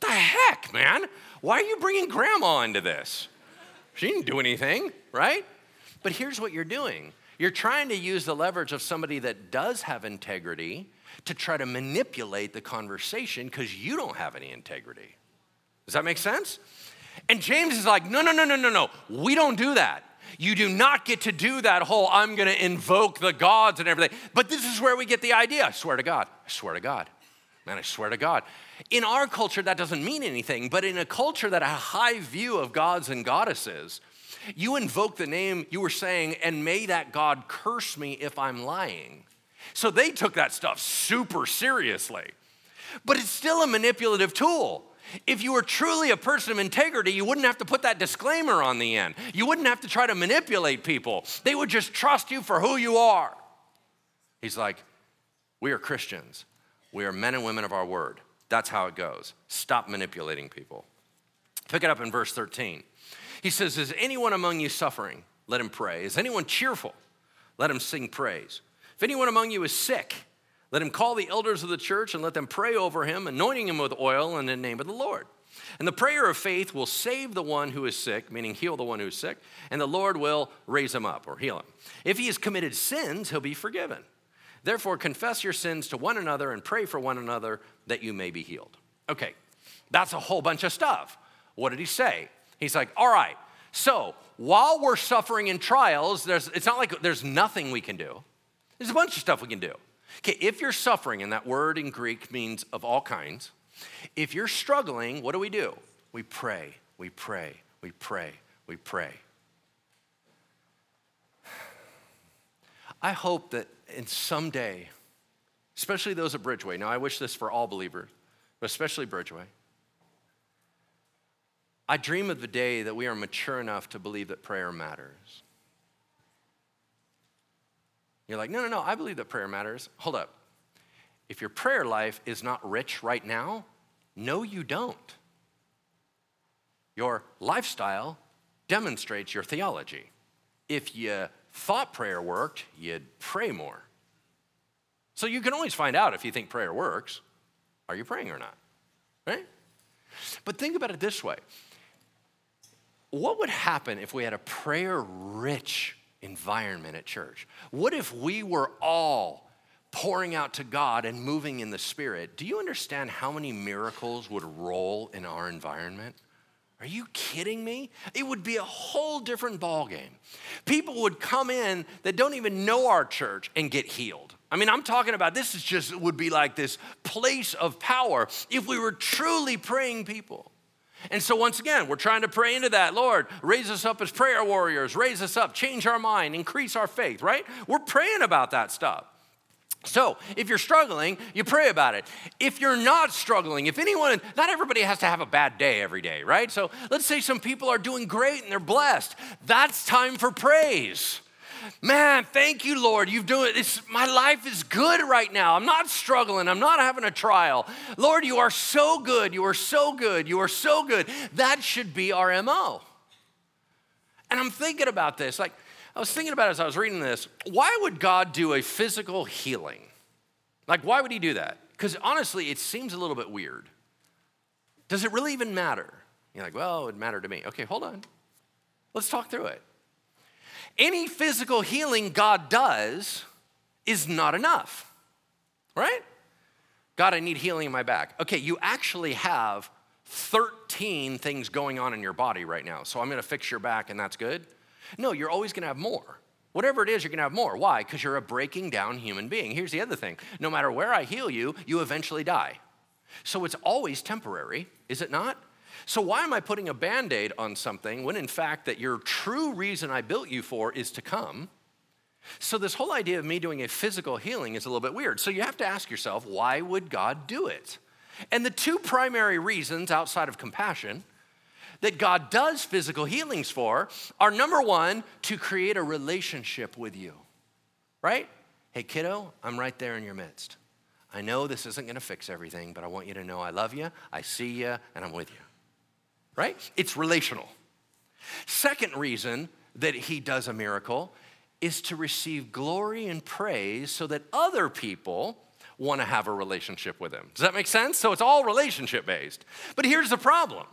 What the heck, man? Why are you bringing grandma into this? She didn't do anything, right? But here's what you're doing. You're trying to use the leverage of somebody that does have integrity to try to manipulate the conversation because you don't have any integrity. Does that make sense? And James is like, no, no, no, no, no, no. We don't do that. You do not get to do that whole I'm going to invoke the gods and everything. But this is where we get the idea. I swear to God. I swear to God. Man, I swear to God. In our culture, that doesn't mean anything. But in a culture that had a high view of gods and goddesses, you invoke the name you were saying, and may that God curse me if I'm lying. So they took that stuff super seriously. But it's still a manipulative tool. If you were truly a person of integrity, you wouldn't have to put that disclaimer on the end. You wouldn't have to try to manipulate people. They would just trust you for who you are. He's like, we are Christians. We are men and women of our word. That's how it goes. Stop manipulating people. Pick it up in verse thirteen. He says, is anyone among you suffering? Let him pray. Is anyone cheerful? Let him sing praise. If anyone among you is sick, let him call the elders of the church and let them pray over him, anointing him with oil in the name of the Lord. And the prayer of faith will save the one who is sick, meaning heal the one who is sick, and the Lord will raise him up or heal him. If he has committed sins, he'll be forgiven. Therefore, confess your sins to one another and pray for one another that you may be healed. Okay, that's a whole bunch of stuff. What did he say? He's like, all right, so while we're suffering in trials, there's, it's not like there's nothing we can do. There's a bunch of stuff we can do. Okay, if you're suffering, and that word in Greek means of all kinds, if you're struggling, what do we do? We pray, we pray, we pray, we pray. I hope that in someday, especially those at Bridgeway, now I wish this for all believers, but especially Bridgeway, I dream of the day that we are mature enough to believe that prayer matters. You're like, no, no, no, I believe that prayer matters. Hold up. If your prayer life is not rich right now, no, you don't. Your lifestyle demonstrates your theology. If you thought prayer worked, you'd pray more. So you can always find out if you think prayer works. Are you praying or not? Right? But think about it this way. What would happen if we had a prayer-rich environment at church? What if we were all pouring out to God and moving in the Spirit? Do you understand how many miracles would roll in our environment? Are you kidding me? It would be a whole different ballgame. People would come in that don't even know our church and get healed. I mean, I'm talking about this is just would be like this place of power if we were truly praying people. And so once again, we're trying to pray into that. Lord, raise us up as prayer warriors. Raise us up. Change our mind. Increase our faith, right? We're praying about that stuff. So if you're struggling, you pray about it. If you're not struggling, if anyone, not everybody has to have a bad day every day, right? So let's say some people are doing great and they're blessed. That's time for praise. Man, thank you, Lord. You've done it. It's, my life is good right now. I'm not struggling. I'm not having a trial. Lord, you are so good. You are so good. You are so good. That should be our M O. And I'm thinking about this. Like, I was thinking about it as I was reading this. Why would God do a physical healing? Like, why would he do that? Because honestly, it seems a little bit weird. Does it really even matter? You're like, well, it mattered to me. Okay, hold on. Let's talk through it. Any physical healing God does is not enough, right? God, I need healing in my back. Okay, you actually have thirteen things going on in your body right now, so I'm gonna fix your back and that's good? No, you're always gonna have more. Whatever it is, you're gonna have more. Why? Because you're a breaking down human being. Here's the other thing. No matter where I heal you, you eventually die. So it's always temporary, is it not? So why am I putting a Band-Aid on something when in fact that your true reason I built you for is to come? So this whole idea of me doing a physical healing is a little bit weird. So you have to ask yourself, why would God do it? And the two primary reasons outside of compassion that God does physical healings for are, number one, to create a relationship with you, right? Hey, kiddo, I'm right there in your midst. I know this isn't gonna fix everything, but I want you to know I love you, I see you, and I'm with you, right? It's relational. Second reason that he does a miracle is to receive glory and praise so that other people want to have a relationship with him. Does that make sense? So it's all relationship based. But here's the problem.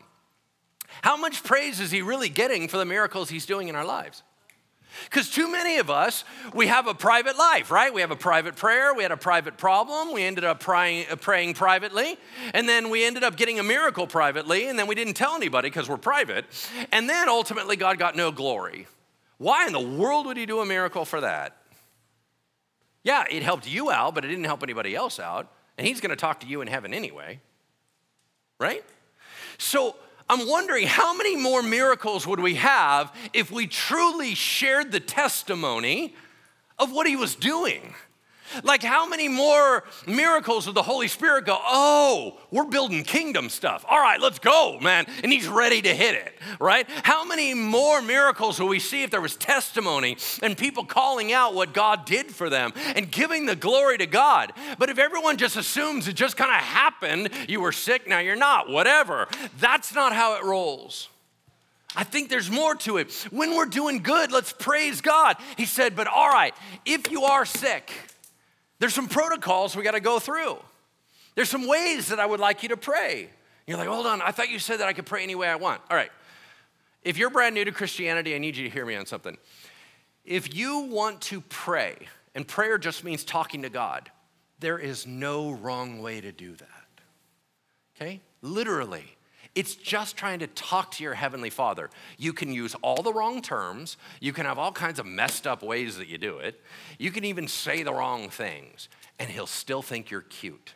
How much praise is he really getting for the miracles he's doing in our lives? Because too many of us, we have a private life, right? We have a private prayer. We had a private problem. We ended up praying, praying privately. And then we ended up getting a miracle privately. And then we didn't tell anybody because we're private. And then ultimately God got no glory. Why in the world would he do a miracle for that? Yeah, it helped you out, but it didn't help anybody else out. And he's gonna talk to you in heaven anyway, right? So I'm wondering how many more miracles would we have if we truly shared the testimony of what he was doing? Like how many more miracles would the Holy Spirit go, oh, we're building kingdom stuff. All right, let's go, man. And he's ready to hit it, right? How many more miracles would we see if there was testimony and people calling out what God did for them and giving the glory to God? But if everyone just assumes it just kind of happened, you were sick, now you're not, whatever. That's not how it rolls. I think there's more to it. When we're doing good, let's praise God. He said, but all right, if you are sick, there's some protocols we gotta go through. There's some ways that I would like you to pray. You're like, hold on, I thought you said that I could pray any way I want. All right, if you're brand new to Christianity, I need you to hear me on something. If you want to pray, and prayer just means talking to God, there is no wrong way to do that, okay? Literally. It's just trying to talk to your Heavenly Father. You can use all the wrong terms. You can have all kinds of messed up ways that you do it. You can even say the wrong things, and he'll still think you're cute,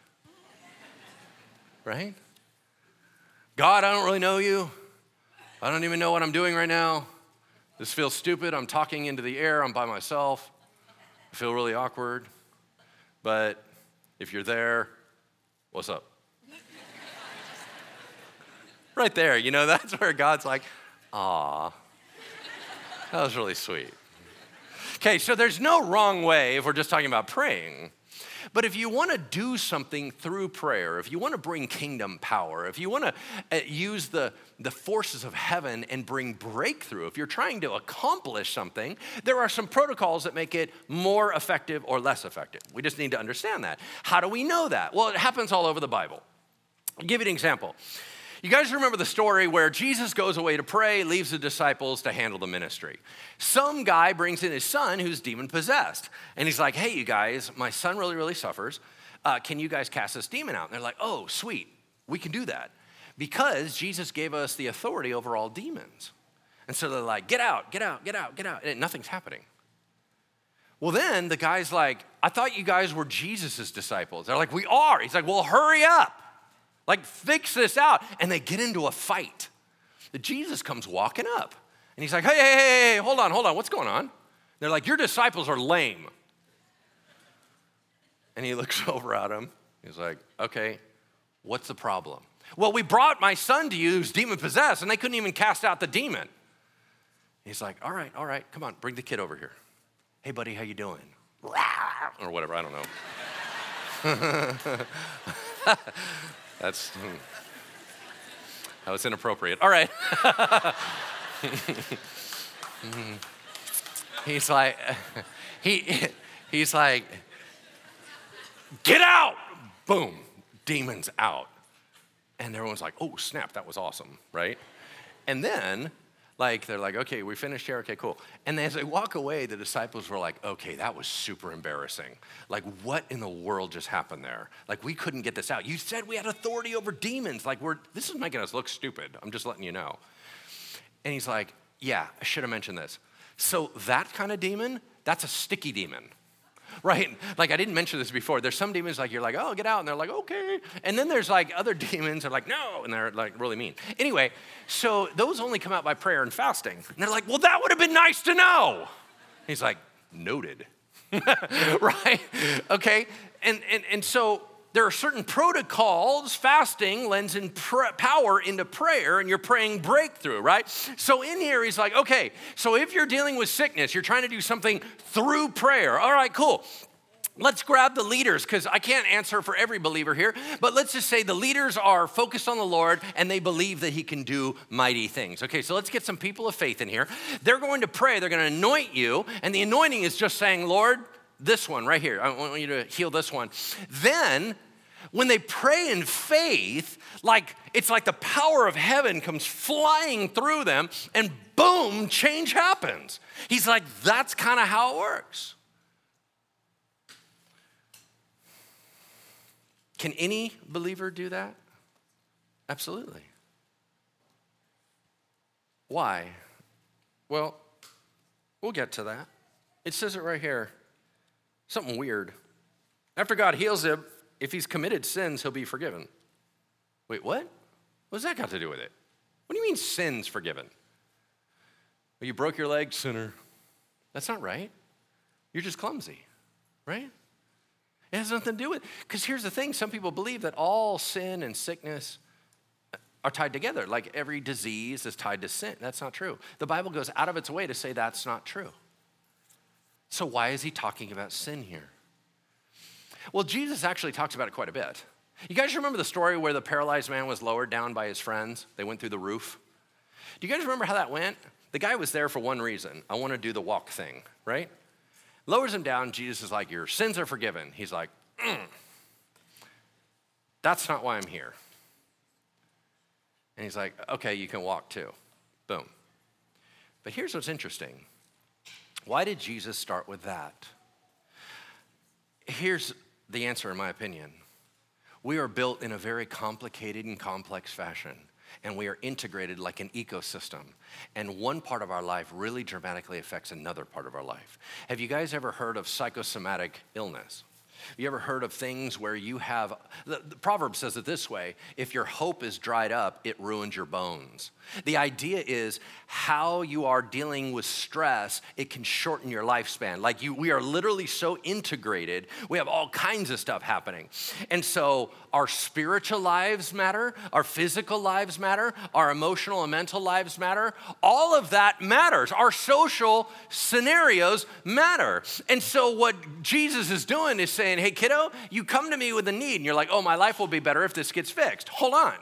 right? God, I don't really know you. I don't even know what I'm doing right now. This feels stupid. I'm talking into the air. I'm by myself. I feel really awkward. But if you're there, what's up? Right there, you know, that's where God's like, aw, that was really sweet. Okay, so there's no wrong way if we're just talking about praying. But if you wanna do something through prayer, if you wanna bring kingdom power, if you wanna use the, the forces of heaven and bring breakthrough, if you're trying to accomplish something, there are some protocols that make it more effective or less effective. We just need to understand that. How do we know that? Well, it happens all over the Bible. I'll give you an example. You guys remember the story where Jesus goes away to pray, leaves the disciples to handle the ministry. Some guy brings in his son who's demon-possessed. And he's like, hey, you guys, my son really, really suffers. Uh, can you guys cast this demon out? And they're like, oh, sweet, we can do that. Because Jesus gave us the authority over all demons. And so they're like, get out, get out, get out, get out. And nothing's happening. Well, then the guy's like, I thought you guys were Jesus's disciples. They're like, we are. He's like, well, hurry up. Like, fix this out. And they get into a fight. Jesus comes walking up. And he's like, hey, hey, hey, hey, hold on, hold on. What's going on? And they're like, your disciples are lame. And he looks over at him. He's like, okay, what's the problem? Well, we brought my son to you who's demon-possessed, and they couldn't even cast out the demon. And he's like, all right, all right, come on, bring the kid over here. Hey, buddy, how you doing? Or whatever, I don't know. That's, that was inappropriate. All right. He's like, he, he's like, get out. Boom, demons out. And everyone's like, oh, snap, that was awesome, right? And then, like, they're like, okay, we finished here, okay, cool. And as they walk away, the disciples were like, okay, that was super embarrassing. Like, what in the world just happened there? Like, we couldn't get this out. You said we had authority over demons. Like, we're this is making us look stupid. I'm just letting you know. And he's like, yeah, I should have mentioned this. So that kind of demon, that's a sticky demon, right? Like, I didn't mention this before. There's some demons like, you're like, oh, get out. And they're like, okay. And then there's like other demons are like, no. And they're like really mean. Anyway, so those only come out by prayer and fasting. And they're like, well, that would have been nice to know. He's like, noted, right? Okay. And, and, and so there are certain protocols. Fasting lends in pr- power into prayer, and you're praying breakthrough, right? So in here, he's like, okay, so if you're dealing with sickness, you're trying to do something through prayer. All right, cool. Let's grab the leaders, because I can't answer for every believer here, but let's just say the leaders are focused on the Lord and they believe that he can do mighty things. Okay, so let's get some people of faith in here. They're going to pray. They're going to anoint you, and the anointing is just saying, Lord, this one right here. I want you to heal this one. Then when they pray in faith, like it's like the power of heaven comes flying through them and boom, change happens. He's like, that's kind of how it works. Can any believer do that? Absolutely. Why? Well, we'll get to that. It says it right here. Something weird. After God heals him, if he's committed sins, he'll be forgiven. Wait, what? What does that got to do with it? What do you mean sin's forgiven? Well, you broke your leg, sinner. That's not right. You're just clumsy, right? It has nothing to do with it. Because here's the thing. Some people believe that all sin and sickness are tied together. Like every disease is tied to sin. That's not true. The Bible goes out of its way to say that's not true. So why is he talking about sin here? Well, Jesus actually talks about it quite a bit. You guys remember the story where the paralyzed man was lowered down by his friends? They went through the roof. Do you guys remember how that went? The guy was there for one reason. I want to do the walk thing, right? Lowers him down. Jesus is like, your sins are forgiven. He's like, mm, that's not why I'm here. And he's like, okay, you can walk too. Boom. But here's what's interesting. Why did Jesus start with that? Here's the answer, in my opinion. We are built in a very complicated and complex fashion, and we are integrated like an ecosystem. And one part of our life really dramatically affects another part of our life. Have you guys ever heard of psychosomatic illness? You ever heard of things where you have, the, the proverb says it this way, if your hope is dried up, it ruins your bones. The idea is how you are dealing with stress, it can shorten your lifespan. Like you, we are literally so integrated, we have all kinds of stuff happening. And so our spiritual lives matter, our physical lives matter, our emotional and mental lives matter. All of that matters. Our social scenarios matter. And so what Jesus is doing is saying, And hey, kiddo, you come to me with a need, and you're like, oh, my life will be better if this gets fixed. Hold on.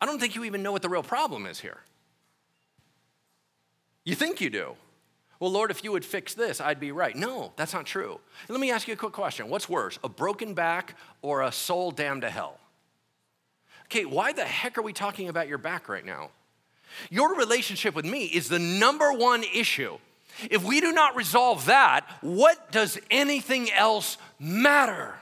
I don't think you even know what the real problem is here. You think you do. Well, Lord, if you would fix this, I'd be right. No, that's not true. Let me ask you a quick question. What's worse, a broken back or a soul damned to hell? Okay, why the heck are we talking about your back right now? Your relationship with me is the number one issue. If we do not resolve that, what does anything else matter?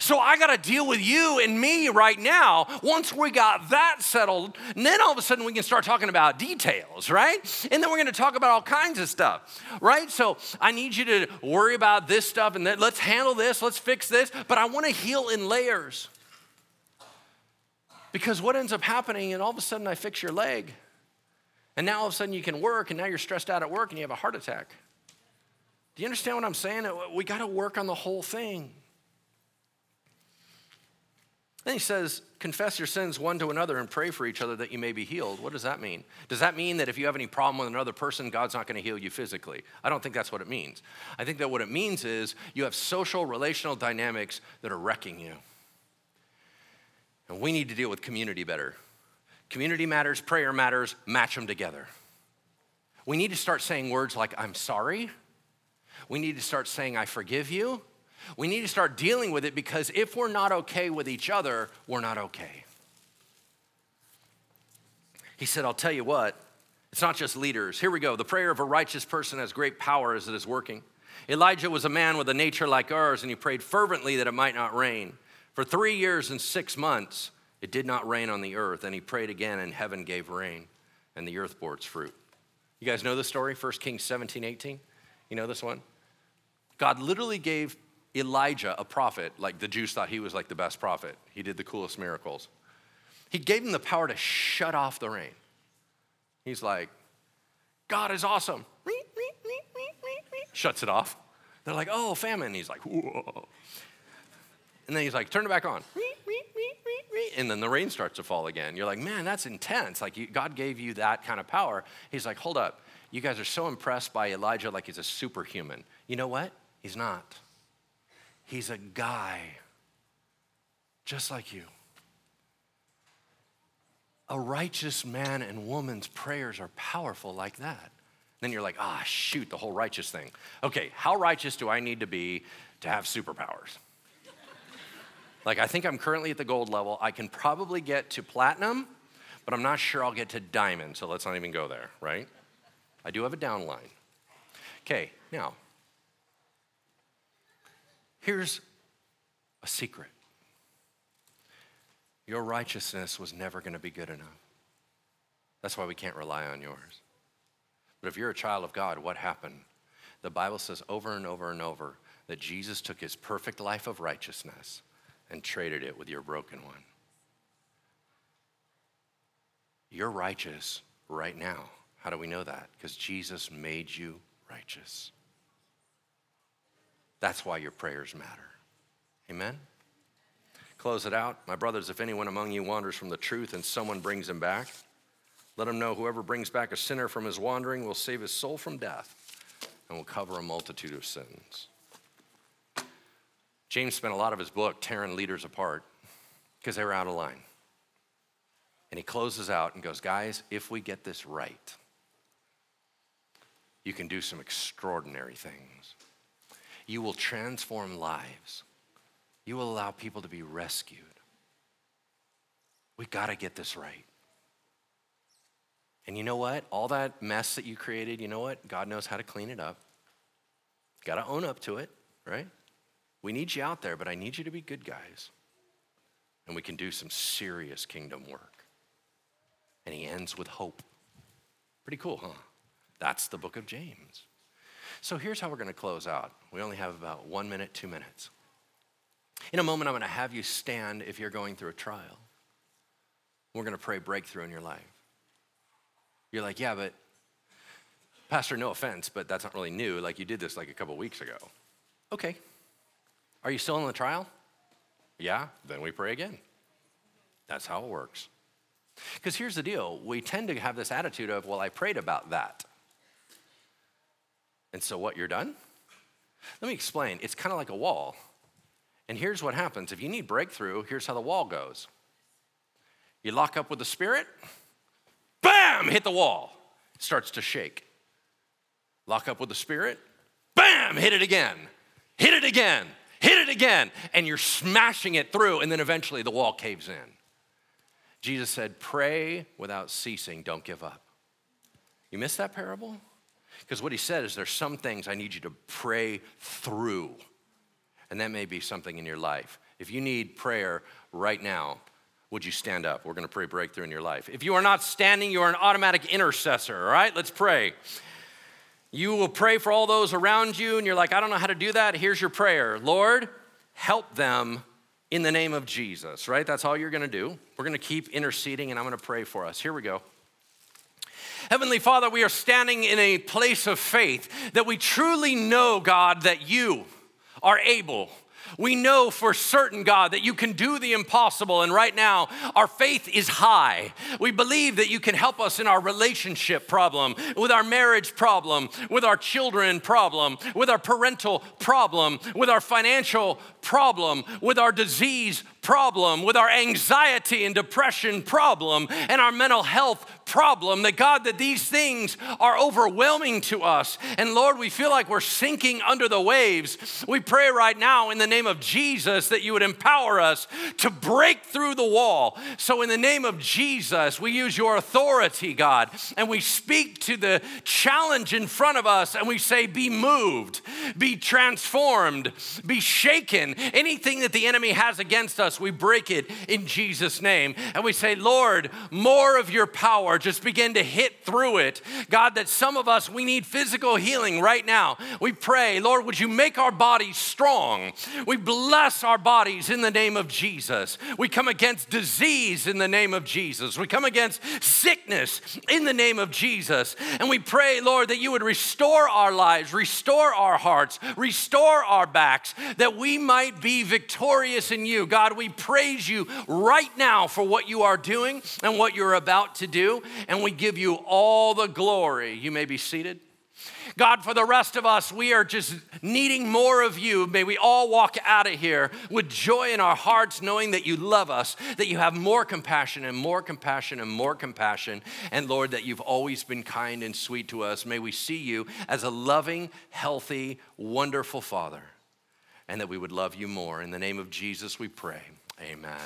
So I got to deal with you and me right now. Once we got that settled, and then all of a sudden we can start talking about details, right? And then we're going to talk about all kinds of stuff, right? So I need you to worry about this stuff, and then let's handle this, let's fix this, but I want to heal in layers. Because what ends up happening, and all of a sudden I fix your leg, and now all of a sudden you can work, and now you're stressed out at work, and you have a heart attack. Do you understand what I'm saying? We got to work on the whole thing. Then he says, confess your sins one to another and pray for each other that you may be healed. What does that mean? Does that mean that if you have any problem with another person, God's not going to heal you physically? I don't think that's what it means. I think that what it means is you have social, relational dynamics that are wrecking you. And we need to deal with community better. Community matters, prayer matters, match them together. We need to start saying words like, I'm sorry. We need to start saying, I forgive you. We need to start dealing with it, because if we're not okay with each other, we're not okay. He said, I'll tell you what, it's not just leaders. Here we go. The prayer of a righteous person has great power as it is working. Elijah was a man with a nature like ours, and he prayed fervently that it might not rain. For three years and six months, it did not rain on the earth, and he prayed again, and heaven gave rain, and the earth bore its fruit. You guys know the story, First Kings seventeen, eighteen? You know this one? God literally gave Elijah, a prophet, like the Jews thought he was like the best prophet. He did the coolest miracles. He gave him the power to shut off the rain. He's like, God is awesome. Shuts it off. They're like, oh, famine. He's like, whoa. And then he's like, turn it back on. And then the rain starts to fall again. You're like, man, that's intense. Like, you, God gave you that kind of power. He's like, hold up. You guys are so impressed by Elijah like he's a superhuman. You know what? He's not. He's a guy just like you. A righteous man and woman's prayers are powerful like that. Then you're like, ah, shoot, the whole righteous thing. Okay, how righteous do I need to be to have superpowers? Like, I think I'm currently at the gold level. I can probably get to platinum, but I'm not sure I'll get to diamond, so let's not even go there, right? I do have a down line. Okay, now, here's a secret. Your righteousness was never gonna be good enough. That's why we can't rely on yours. But if you're a child of God, what happened? The Bible says over and over and over that Jesus took his perfect life of righteousness and traded it with your broken one. You're righteous right now. How do we know that? Because Jesus made you righteous. That's why your prayers matter. Amen? Close it out. My brothers, if anyone among you wanders from the truth and someone brings him back, let him know whoever brings back a sinner from his wandering will save his soul from death and will cover a multitude of sins. James spent a lot of his book tearing leaders apart because they were out of line. And he closes out and goes, guys, if we get this right, you can do some extraordinary things. You will transform lives. You will allow people to be rescued. We gotta get this right. And you know what? All that mess that you created, you know what? God knows how to clean it up. Gotta own up to it, right? We need you out there, but I need you to be good guys. And we can do some serious kingdom work. And he ends with hope. Pretty cool, huh? That's the book of James. So here's how we're gonna close out. We only have about one minute, two minutes. In a moment, I'm gonna have you stand if you're going through a trial. We're gonna pray breakthrough in your life. You're like, yeah, but Pastor, no offense, but that's not really new. Like, you did this like a couple weeks ago. Okay. Are you still in the trial? Yeah, then we pray again. That's how it works. Because here's the deal. We tend to have this attitude of, well, I prayed about that. And so what, you're done? Let me explain. It's kind of like a wall. And here's what happens. If you need breakthrough, here's how the wall goes. You lock up with the Spirit, bam, hit the wall. It starts to shake. Lock up with the Spirit, bam, hit it again. Hit it again. Hit it again, and you're smashing it through, and then eventually the wall caves in. Jesus said, pray without ceasing, don't give up. You missed that parable? Because what he said is, there's some things I need you to pray through, and that may be something in your life. If you need prayer right now, would you stand up? We're gonna pray breakthrough in your life. If you are not standing, you are an automatic intercessor, all right? Let's pray. You will pray for all those around you, and you're like, I don't know how to do that. Here's your prayer. Lord, help them in the name of Jesus, right? That's all you're gonna do. We're gonna keep interceding, and I'm gonna pray for us. Here we go. Heavenly Father, we are standing in a place of faith that we truly know, God, that you are able. We know for certain, God, that you can do the impossible, and right now, our faith is high. We believe that you can help us in our relationship problem, with our marriage problem, with our children problem, with our parental problem, with our financial problem, with our disease problem. problem, with our anxiety and depression problem, and our mental health problem, that God, that these things are overwhelming to us. And Lord, we feel like we're sinking under the waves. We pray right now in the name of Jesus that you would empower us to break through the wall. So in the name of Jesus, we use your authority, God, and we speak to the challenge in front of us and we say, be moved, be transformed, be shaken. Anything that the enemy has against us, we break it in Jesus' name. And we say, Lord, more of your power. Just begin to hit through it. God, that some of us, we need physical healing right now. We pray, Lord, would you make our bodies strong? We bless our bodies in the name of Jesus. We come against disease in the name of Jesus. We come against sickness in the name of Jesus. And we pray, Lord, that you would restore our lives, restore our hearts, restore our backs, that we might be victorious in you. God, we praise you right now for what you are doing and what you're about to do. And we give you all the glory. You may be seated. God, for the rest of us, we are just needing more of you. May we all walk out of here with joy in our hearts, knowing that you love us, that you have more compassion and more compassion and more compassion. And Lord, that you've always been kind and sweet to us. May we see you as a loving, healthy, wonderful Father, and that we would love you more. In the name of Jesus, we pray. Amen.